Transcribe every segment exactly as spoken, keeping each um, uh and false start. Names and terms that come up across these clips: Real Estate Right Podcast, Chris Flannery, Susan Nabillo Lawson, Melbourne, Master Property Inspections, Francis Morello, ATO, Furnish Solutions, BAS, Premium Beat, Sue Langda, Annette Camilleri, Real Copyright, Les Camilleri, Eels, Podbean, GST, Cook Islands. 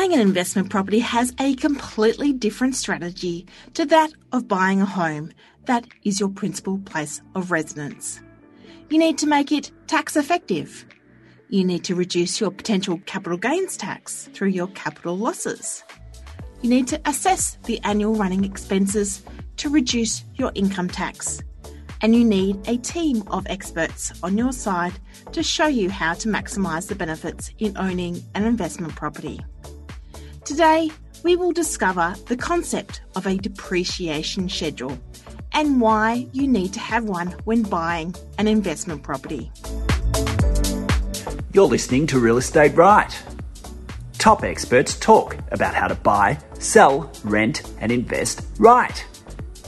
Buying an investment property has a completely different strategy to that of buying a home that is your principal place of residence. You need to make it tax effective. You need to reduce your potential capital gains tax through your capital losses. You need to assess the annual running expenses to reduce your income tax. And you need a team of experts on your side to show you how to maximise the benefits in owning an investment property. Today, we will discover the concept of a depreciation schedule and why you need to have one when buying an investment property. You're listening to Real Estate Right. Top experts talk about how to buy, sell, rent, and invest right.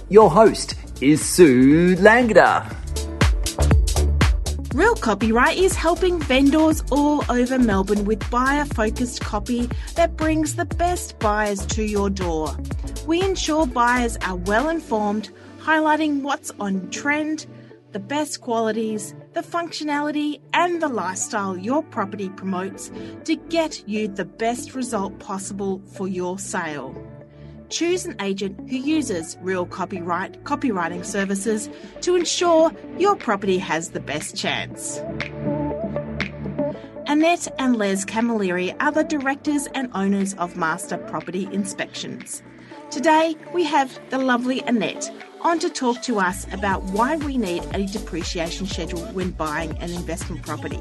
Your host is Sue Langda. Real Copyright is helping vendors all over Melbourne with buyer-focused copy that brings the best buyers to your door. We ensure buyers are well-informed, highlighting what's on trend, the best qualities, the functionality and the lifestyle your property promotes to get you the best result possible for your sale. Choose an agent who uses Real Copyright copywriting services to ensure your property has the best chance. Annette and Les Camilleri are the directors and owners of Master Property Inspections. Today, we have the lovely Annette on to talk to us about why we need a depreciation schedule when buying an investment property.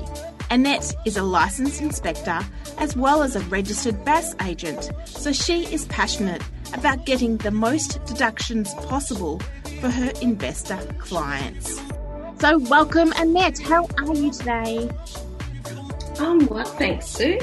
Annette is a licensed inspector as well as a registered B A S agent, so she is passionate about getting the most deductions possible for her investor clients. So welcome, Annette. How are you today? I'm well, thanks, Sue.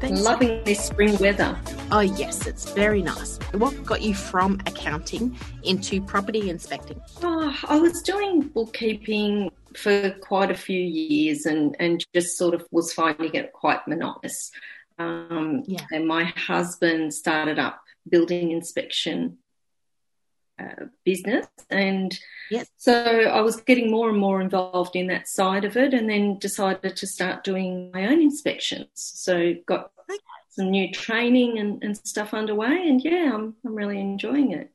Thanks. Loving this spring weather. Oh, yes, it's very nice. What got you from accounting into property inspecting? Oh, I was doing bookkeeping for quite a few years and, and just sort of was finding it quite monotonous. Um, yeah. And my husband started up building inspection uh, business, and yes. So I was getting more and more involved in that side of it, and then decided to start doing my own inspections. So got some new training and, and stuff underway, and yeah, I'm I'm really enjoying it.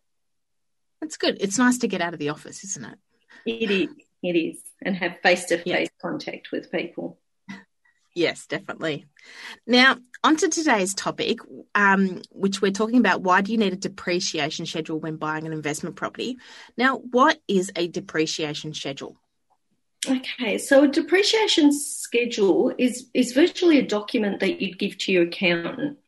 That's good. It's nice to get out of the office, isn't it? It is. It is, and have face-to-face yeah. contact with people. Yes, definitely. Now, on to today's topic, um, which we're talking about, why do you need a depreciation schedule when buying an investment property? Now, what is a depreciation schedule? Okay, so a depreciation schedule is, is virtually a document that you'd give to your accountant,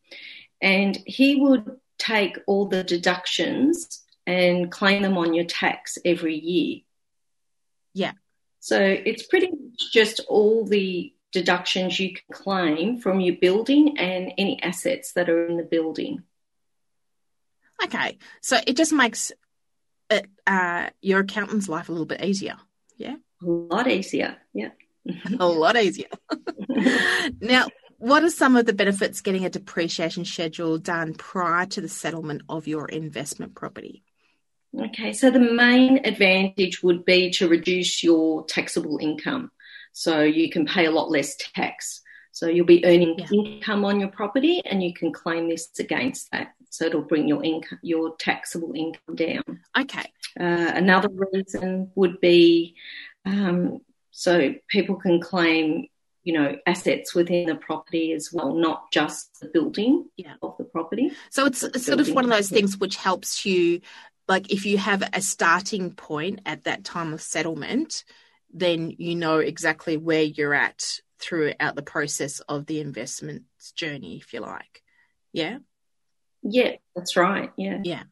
and he would take all the deductions and claim them on your tax every year. Yeah. So it's pretty much just all the deductions you can claim from your building and any assets that are in the building. Okay. So it just makes it, uh, your accountant's life a little bit easier. Yeah. A lot easier. Yeah. A lot easier. Now, what are some of the benefits getting a depreciation schedule done prior to the settlement of your investment property? Okay. So the main advantage would be to reduce your taxable income. So you can pay a lot less tax. So you'll be earning yeah. income on your property, and you can claim this against that. So it'll bring your income, your taxable income down. Okay. Uh, another reason would be um, so people can claim, you know, assets within the property as well, not just the building yeah. of the property. So it's, it's sort of one of those things which helps you, like if you have a starting point at that time of settlement, then you know exactly where you're at throughout the process of the investment journey, if you like. Yeah? Yeah, that's right, yeah. Yeah.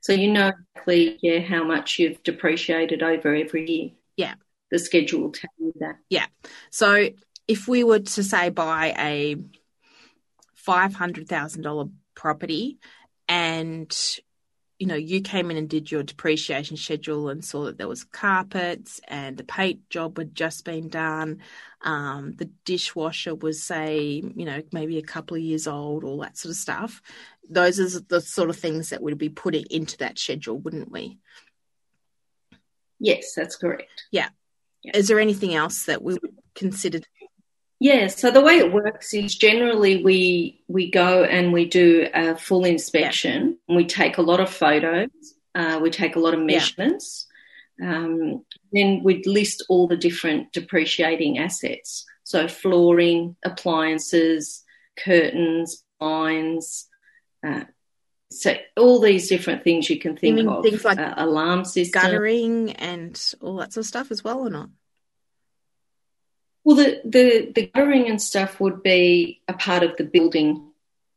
So you know exactly yeah, how much you've depreciated over every year. Yeah. The schedule will tell you that. Yeah. So if we were to, say, buy a five hundred thousand dollars property and you know, you came in and did your depreciation schedule and saw that there was carpets and the paint job had just been done. Um, the dishwasher was, say, you know, maybe a couple of years old, all that sort of stuff. Those are the sort of things that we'd be putting into that schedule, wouldn't we? Yes, that's correct. Yeah. yeah. Is there anything else that we would consider? Yeah, so the way it works is generally we we go and we do a full inspection. Yeah. We take a lot of photos. Uh, we take a lot of measurements. Yeah. Um, then we'd list all the different depreciating assets, so flooring, appliances, curtains, blinds, uh, so all these different things you can think you mean of. Things like uh, alarm system, guttering and all that sort of stuff as well, or not? Well, the, the, the guttering and stuff would be a part of the building,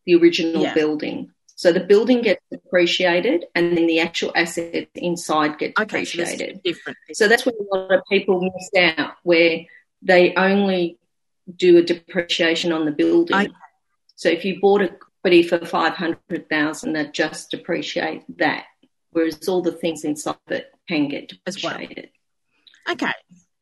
the original yeah. building. So the building gets depreciated and then the actual assets inside get depreciated. Okay, so, so that's where a lot of people miss out, where they only do a depreciation on the building. Okay. So if you bought a property for five hundred thousand dollars, they just depreciate that, whereas all the things inside it can get depreciated. Well. Okay.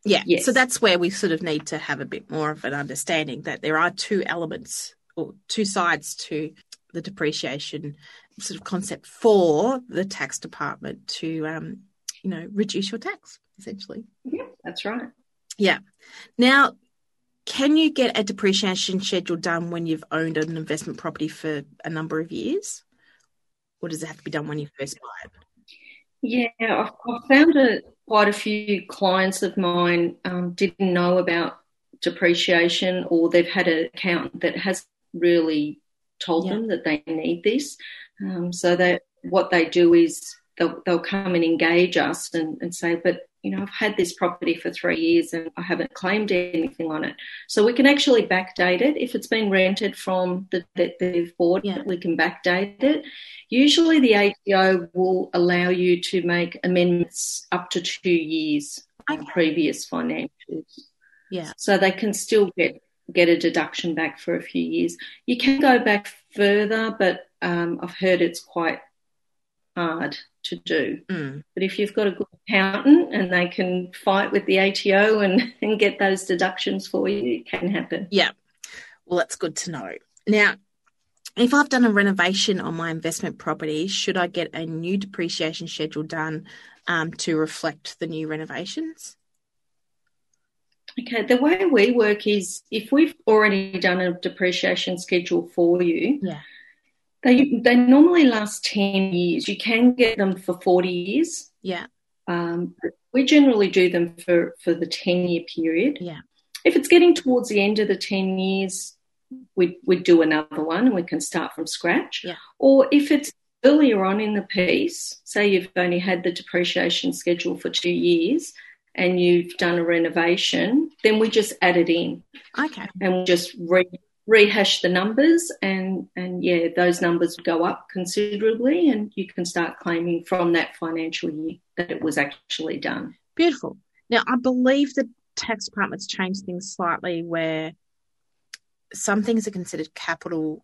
Yeah, yes. So that's where we sort of need to have a bit more of an understanding that there are two elements or two sides to the depreciation sort of concept for the tax department to, um, you know, reduce your tax, essentially. Yeah, that's right. Yeah. Now, can you get a depreciation schedule done when you've owned an investment property for a number of years? Or does it have to be done when you first buy it? Yeah, I've, I've found a, quite a few clients of mine um, didn't know about depreciation, or they've had an accountant that hasn't really told yeah. them that they need this. Um, so that what they do is they'll, they'll come and engage us and, and say, but, you know, I've had this property for three years and I haven't claimed anything on it. So we can actually backdate it. If it's been rented from the, that they've bought, yeah. we can backdate it. Usually the A T O will allow you to make amendments up to two years okay. on previous financials. Yeah. So they can still get, get a deduction back for a few years. You can go back further, but um, I've heard it's quite hard to do. Mm. But if you've got a good accountant and they can fight with the A T O and, and get those deductions for you, it can happen. Yeah. Well, that's good to know. Now, if I've done a renovation on my investment property, should I get a new depreciation schedule done um, to reflect the new renovations? Okay, the way we work is if we've already done a depreciation schedule for you, yeah. They they normally last ten years. You can get them for forty years. Yeah. Um, we generally do them for, for the ten-year period. Yeah. If it's getting towards the end of the ten years, we we do another one and we can start from scratch. Yeah. Or if it's earlier on in the piece, say you've only had the depreciation schedule for two years and you've done a renovation, then we just add it in. Okay. And we just re rehash the numbers and, and, yeah, those numbers go up considerably and you can start claiming from that financial year that it was actually done. Beautiful. Now, I believe the tax department's changed things slightly where some things are considered capital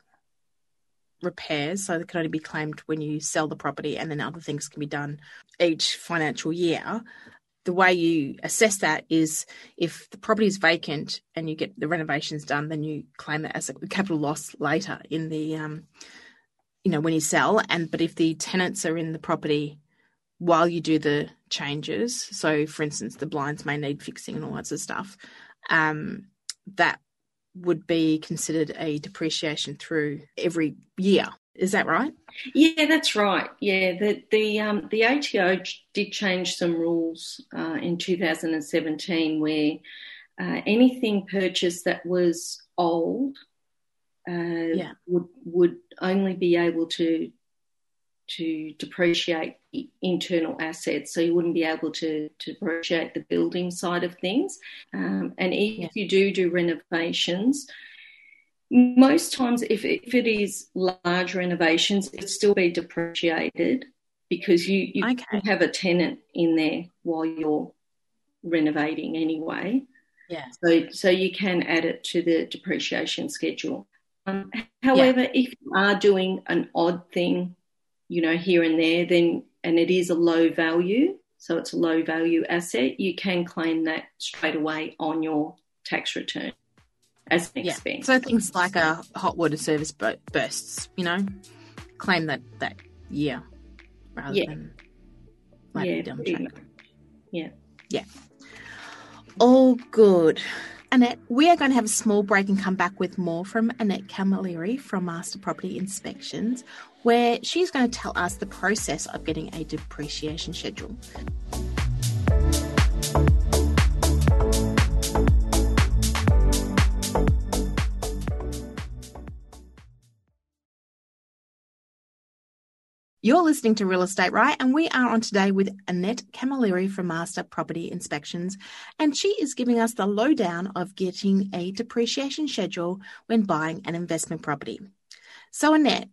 repairs, so they can only be claimed when you sell the property, and then other things can be done each financial year. The way you assess that is if the property is vacant and you get the renovations done, then you claim it as a capital loss later in the, um, you know, when you sell. And but if the tenants are in the property while you do the changes, so for instance, the blinds may need fixing and all that sort of stuff, um, that would be considered a depreciation through every year. Is that right? Yeah, that's right. Yeah, the the, um, the A T O did change some rules uh, in two thousand seventeen where uh, anything purchased that was old uh, yeah. would would only be able to to depreciate the internal assets, so you wouldn't be able to, to depreciate the building side of things. Um, and if yeah. you do do renovations, most times, if if it is large renovations, it'll still be depreciated because you, you okay. can have a tenant in there while you're renovating anyway. Yeah. So so you can add it to the depreciation schedule. Um, however, yeah. if you are doing an odd thing, you know, here and there, then and it is a low value, so it's a low value asset, you can claim that straight away on your tax return as an yeah. expense. So things like a hot water service bursts, you know, claim that that year rather yeah. than later yeah, down the track. Yeah. Yeah. All good. Annette, we are going to have a small break and come back with more from Annette Camilleri from Master Property Inspections, where she's going to tell us the process of getting a depreciation schedule. You're listening to Real Estate Right, and we are on today with Annette Camilleri from Master Property Inspections, and she is giving us the lowdown of getting a depreciation schedule when buying an investment property. So Annette,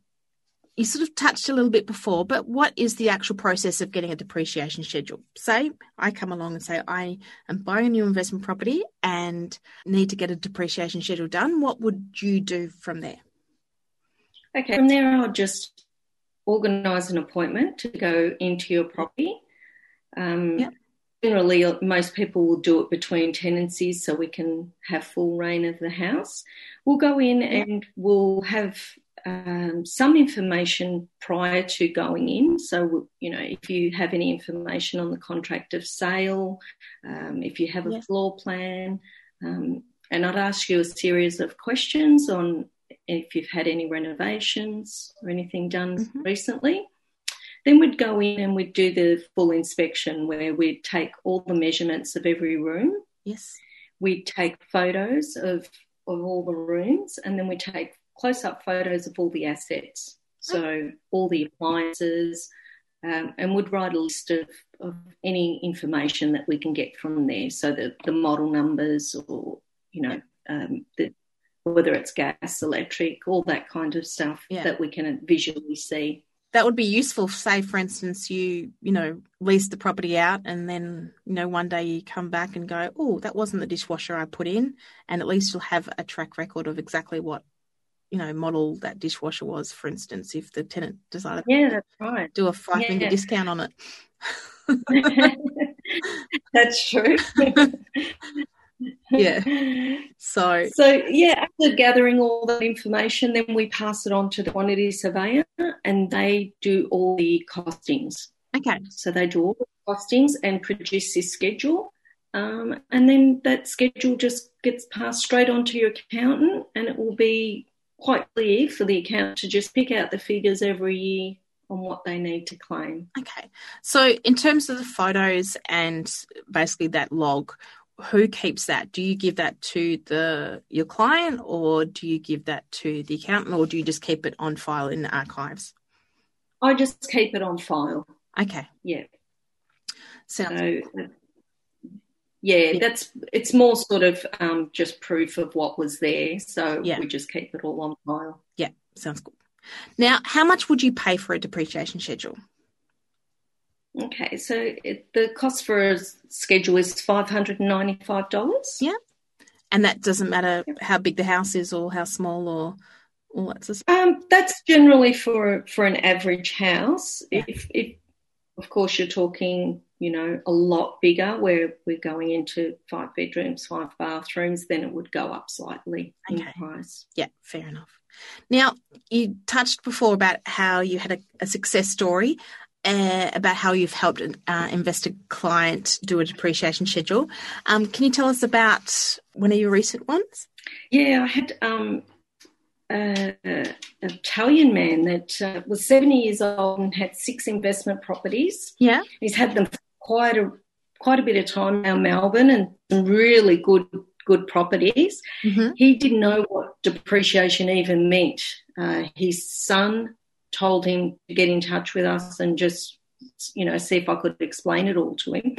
you sort of touched a little bit before, but what is the actual process of getting a depreciation schedule? Say I come along and say I am buying a new investment property and need to get a depreciation schedule done. What would you do from there? Okay, from there I'll just organise an appointment to go into your property. Um, yep. Generally, most people will do it between tenancies so we can have full reign of the house. We'll go in yep. and we'll have um, some information prior to going in. So, you know, if you have any information on the contract of sale, um, if you have a yep. floor plan, um, and I'd ask you a series of questions on if you've had any renovations or anything done mm-hmm. recently. Then we'd go in and we'd do the full inspection where we'd take all the measurements of every room. Yes. We'd take photos of, of all the rooms, and then we take close-up photos of all the assets, so okay. all the appliances, um, and would write a list of, of any information that we can get from there, so the, the model numbers or, you know, um, the whether it's gas, electric, all that kind of stuff yeah. that we can visually see. That would be useful. Say, for instance, you, you know, lease the property out and then, you know, one day you come back and go, oh, that wasn't the dishwasher I put in, and at least you'll have a track record of exactly what, you know, model that dishwasher was, for instance, if the tenant decided yeah, that's right. do a five-finger yeah. discount on it. That's true. Yeah. So, so yeah, after gathering all that information, then we pass it on to the quantity surveyor and they do all the costings. Okay. So they do all the costings and produce this schedule. Um, and then that schedule just gets passed straight on to your accountant, and it will be quite clear for the accountant to just pick out the figures every year on what they need to claim. Okay. So in terms of the photos and basically that log, who keeps that? Do you give that to the your client, or do you give that to the accountant, or do you just keep it on file in the archives? I just keep it on file. Okay. Yeah. Sounds so, cool. yeah, yeah, that's it's more sort of um, just proof of what was there. So yeah. we just keep it all on file. Yeah, sounds good. Now, how much would you pay for a depreciation schedule? Okay, so it, the cost for a schedule is five hundred ninety-five dollars. Yeah, and that doesn't matter how big the house is or how small or all that sort of stuff. Um, that's generally for for an average house. Yeah. If, if, of course, you're talking, you know, a lot bigger where we're going into five bedrooms, five bathrooms, then it would go up slightly okay. in price. Yeah, fair enough. Now, you touched before about how you had a, a success story Uh, about how you've helped an uh, investor client do a depreciation schedule. Um, can you tell us about one of your recent ones? Yeah, I had um, uh, an Italian man that uh, was seventy years old and had six investment properties. Yeah. He's had them for quite a, quite a bit of time now in Melbourne, and some really good good properties. Mm-hmm. He didn't know what depreciation even meant. Uh, his son told him to get in touch with us and just, you know, see if I could explain it all to him.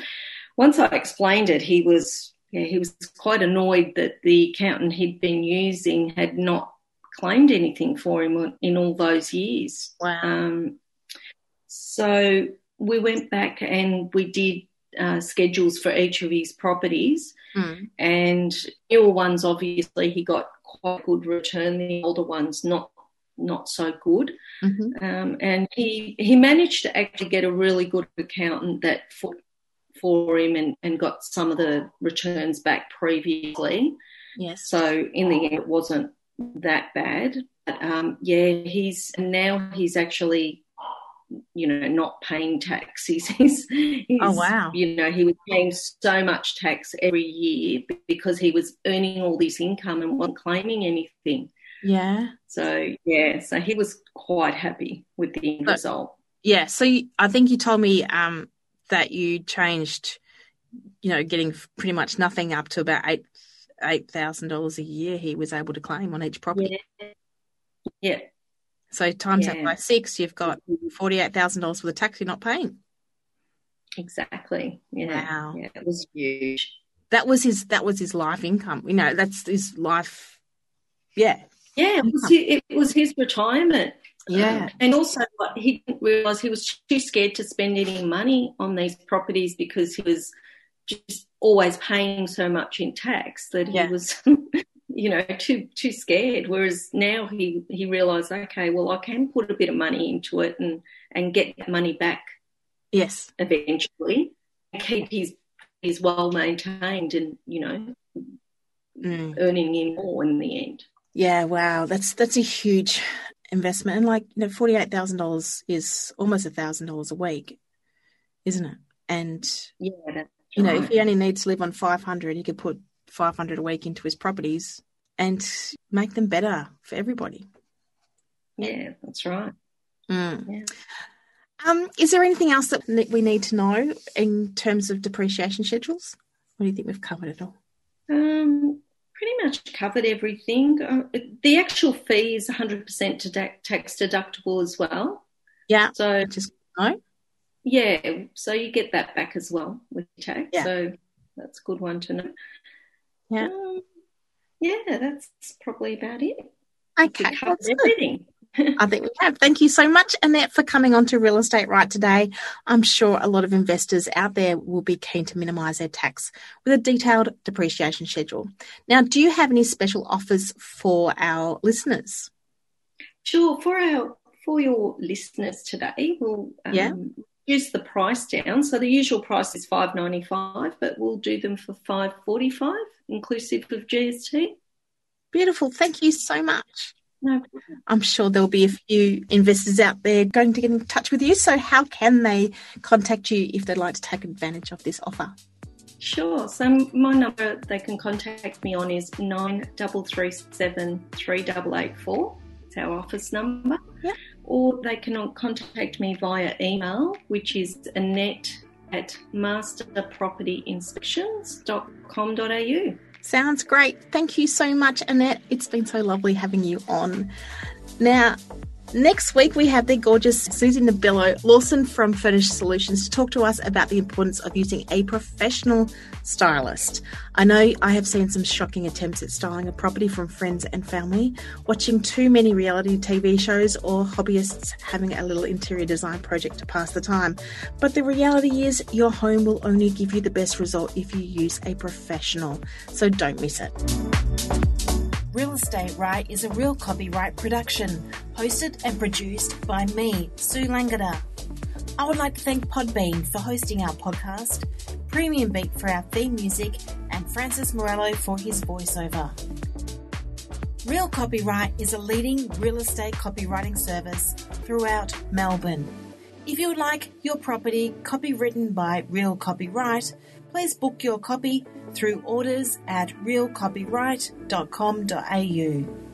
Once I explained it, he was yeah, he was quite annoyed that the accountant he'd been using had not claimed anything for him in all those years. Wow. Um, so we went back and we did uh, schedules for each of his properties, mm. and newer ones, obviously, he got quite a good return. The older ones, not not so good. Mm-hmm. Um, and he he managed to actually get a really good accountant that for, for him and, and got some of the returns back previously. Yes. So in the end it wasn't that bad. But, um, yeah, he's now he's actually you know, not paying taxes. He's, he's, oh, wow. You know, he was paying so much tax every year because he was earning all this income and wasn't claiming anything. Yeah. So, yeah, so he was quite happy with the end result. Yeah, so you, I think you told me um, that you changed, you know, getting pretty much nothing up to about eight eight thousand dollars a year he was able to claim on each property. Yeah. yeah. So times yeah. that by six, you've got forty-eight thousand dollars for the tax you're not paying. Exactly. Yeah. Wow. Yeah, it was huge. That was his. That was his life income. You know, that's his life. Yeah. Yeah. It was his, it was his retirement. Yeah. Um, and also like, he didn't realise he was too scared to spend any money on these properties because he was just always paying so much in tax that yeah. he was, you know, too too scared. Whereas now he, he realised, okay, well, I can put a bit of money into it and, and get that money back yes, eventually and keep his, his well-maintained and, you know, mm. earning him more in the end. Yeah, wow, that's that's a huge investment, and like, you know, forty-eight thousand dollars is almost one thousand dollars a week, isn't it? And yeah, that's you know, right. If he only needs to live on five hundred, he could put five hundred a week into his properties and make them better for everybody. Yeah, that's right. Mm. Yeah. Um, is there anything else that we need to know in terms of depreciation schedules? What do you think we've covered it all? Um. Pretty much covered everything. Uh, the actual fee is one hundred percent deduct- tax deductible as well. Yeah. So just no. Yeah. So you get that back as well with tax. Yeah. So that's a good one to know. Yeah. Um, yeah, that's probably about it. Okay. That's everything. Good. I think we have. Thank you so much, Annette, for coming on to Real Estate Right today. I'm sure a lot of investors out there will be keen to minimise their tax with a detailed depreciation schedule. Now, do you have any special offers for our listeners? Sure. For our for your listeners today, we'll um, yeah. reduce the price down. So the usual price is five dollars and ninety-five cents, but we'll do them for five dollars and forty-five cents, inclusive of G S T. Beautiful. Thank you so much. No problem. I'm sure there'll be a few investors out there going to get in touch with you. So how can they contact you if they'd like to take advantage of this offer? Sure. So my number they can contact me on is nine three three seven three eight eight four. It's our office number. Yeah. Or they can contact me via email, which is Annette at master property inspections dot com dot a u. Sounds great. Thank you so much, Annette. It's been so lovely having you on. Now, next week we have the gorgeous Susan Nabillo Lawson from Furnish Solutions to talk to us about the importance of using a professional stylist. I know I have seen some shocking attempts at styling a property from friends and family, watching too many reality T V shows, or hobbyists having a little interior design project to pass the time. But the reality is your home will only give you the best result if you use a professional. So don't miss it. Real Estate Right is a Real Copyright production, hosted and produced by me, Sue Langda. I would like to thank Podbean for hosting our podcast, Premium Beat for our theme music, and Francis Morello for his voiceover. Real Copyright is a leading real estate copywriting service throughout Melbourne. If you would like your property copywritten by Real Copyright, please book your copy through orders at real copyright dot com dot a u.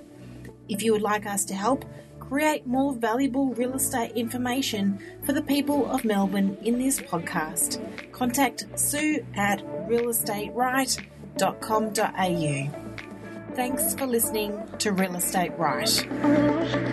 If you would like us to help create more valuable real estate information for the people of Melbourne in this podcast, contact Sue at real estate right dot com dot a u. Thanks for listening to Real Estate Right.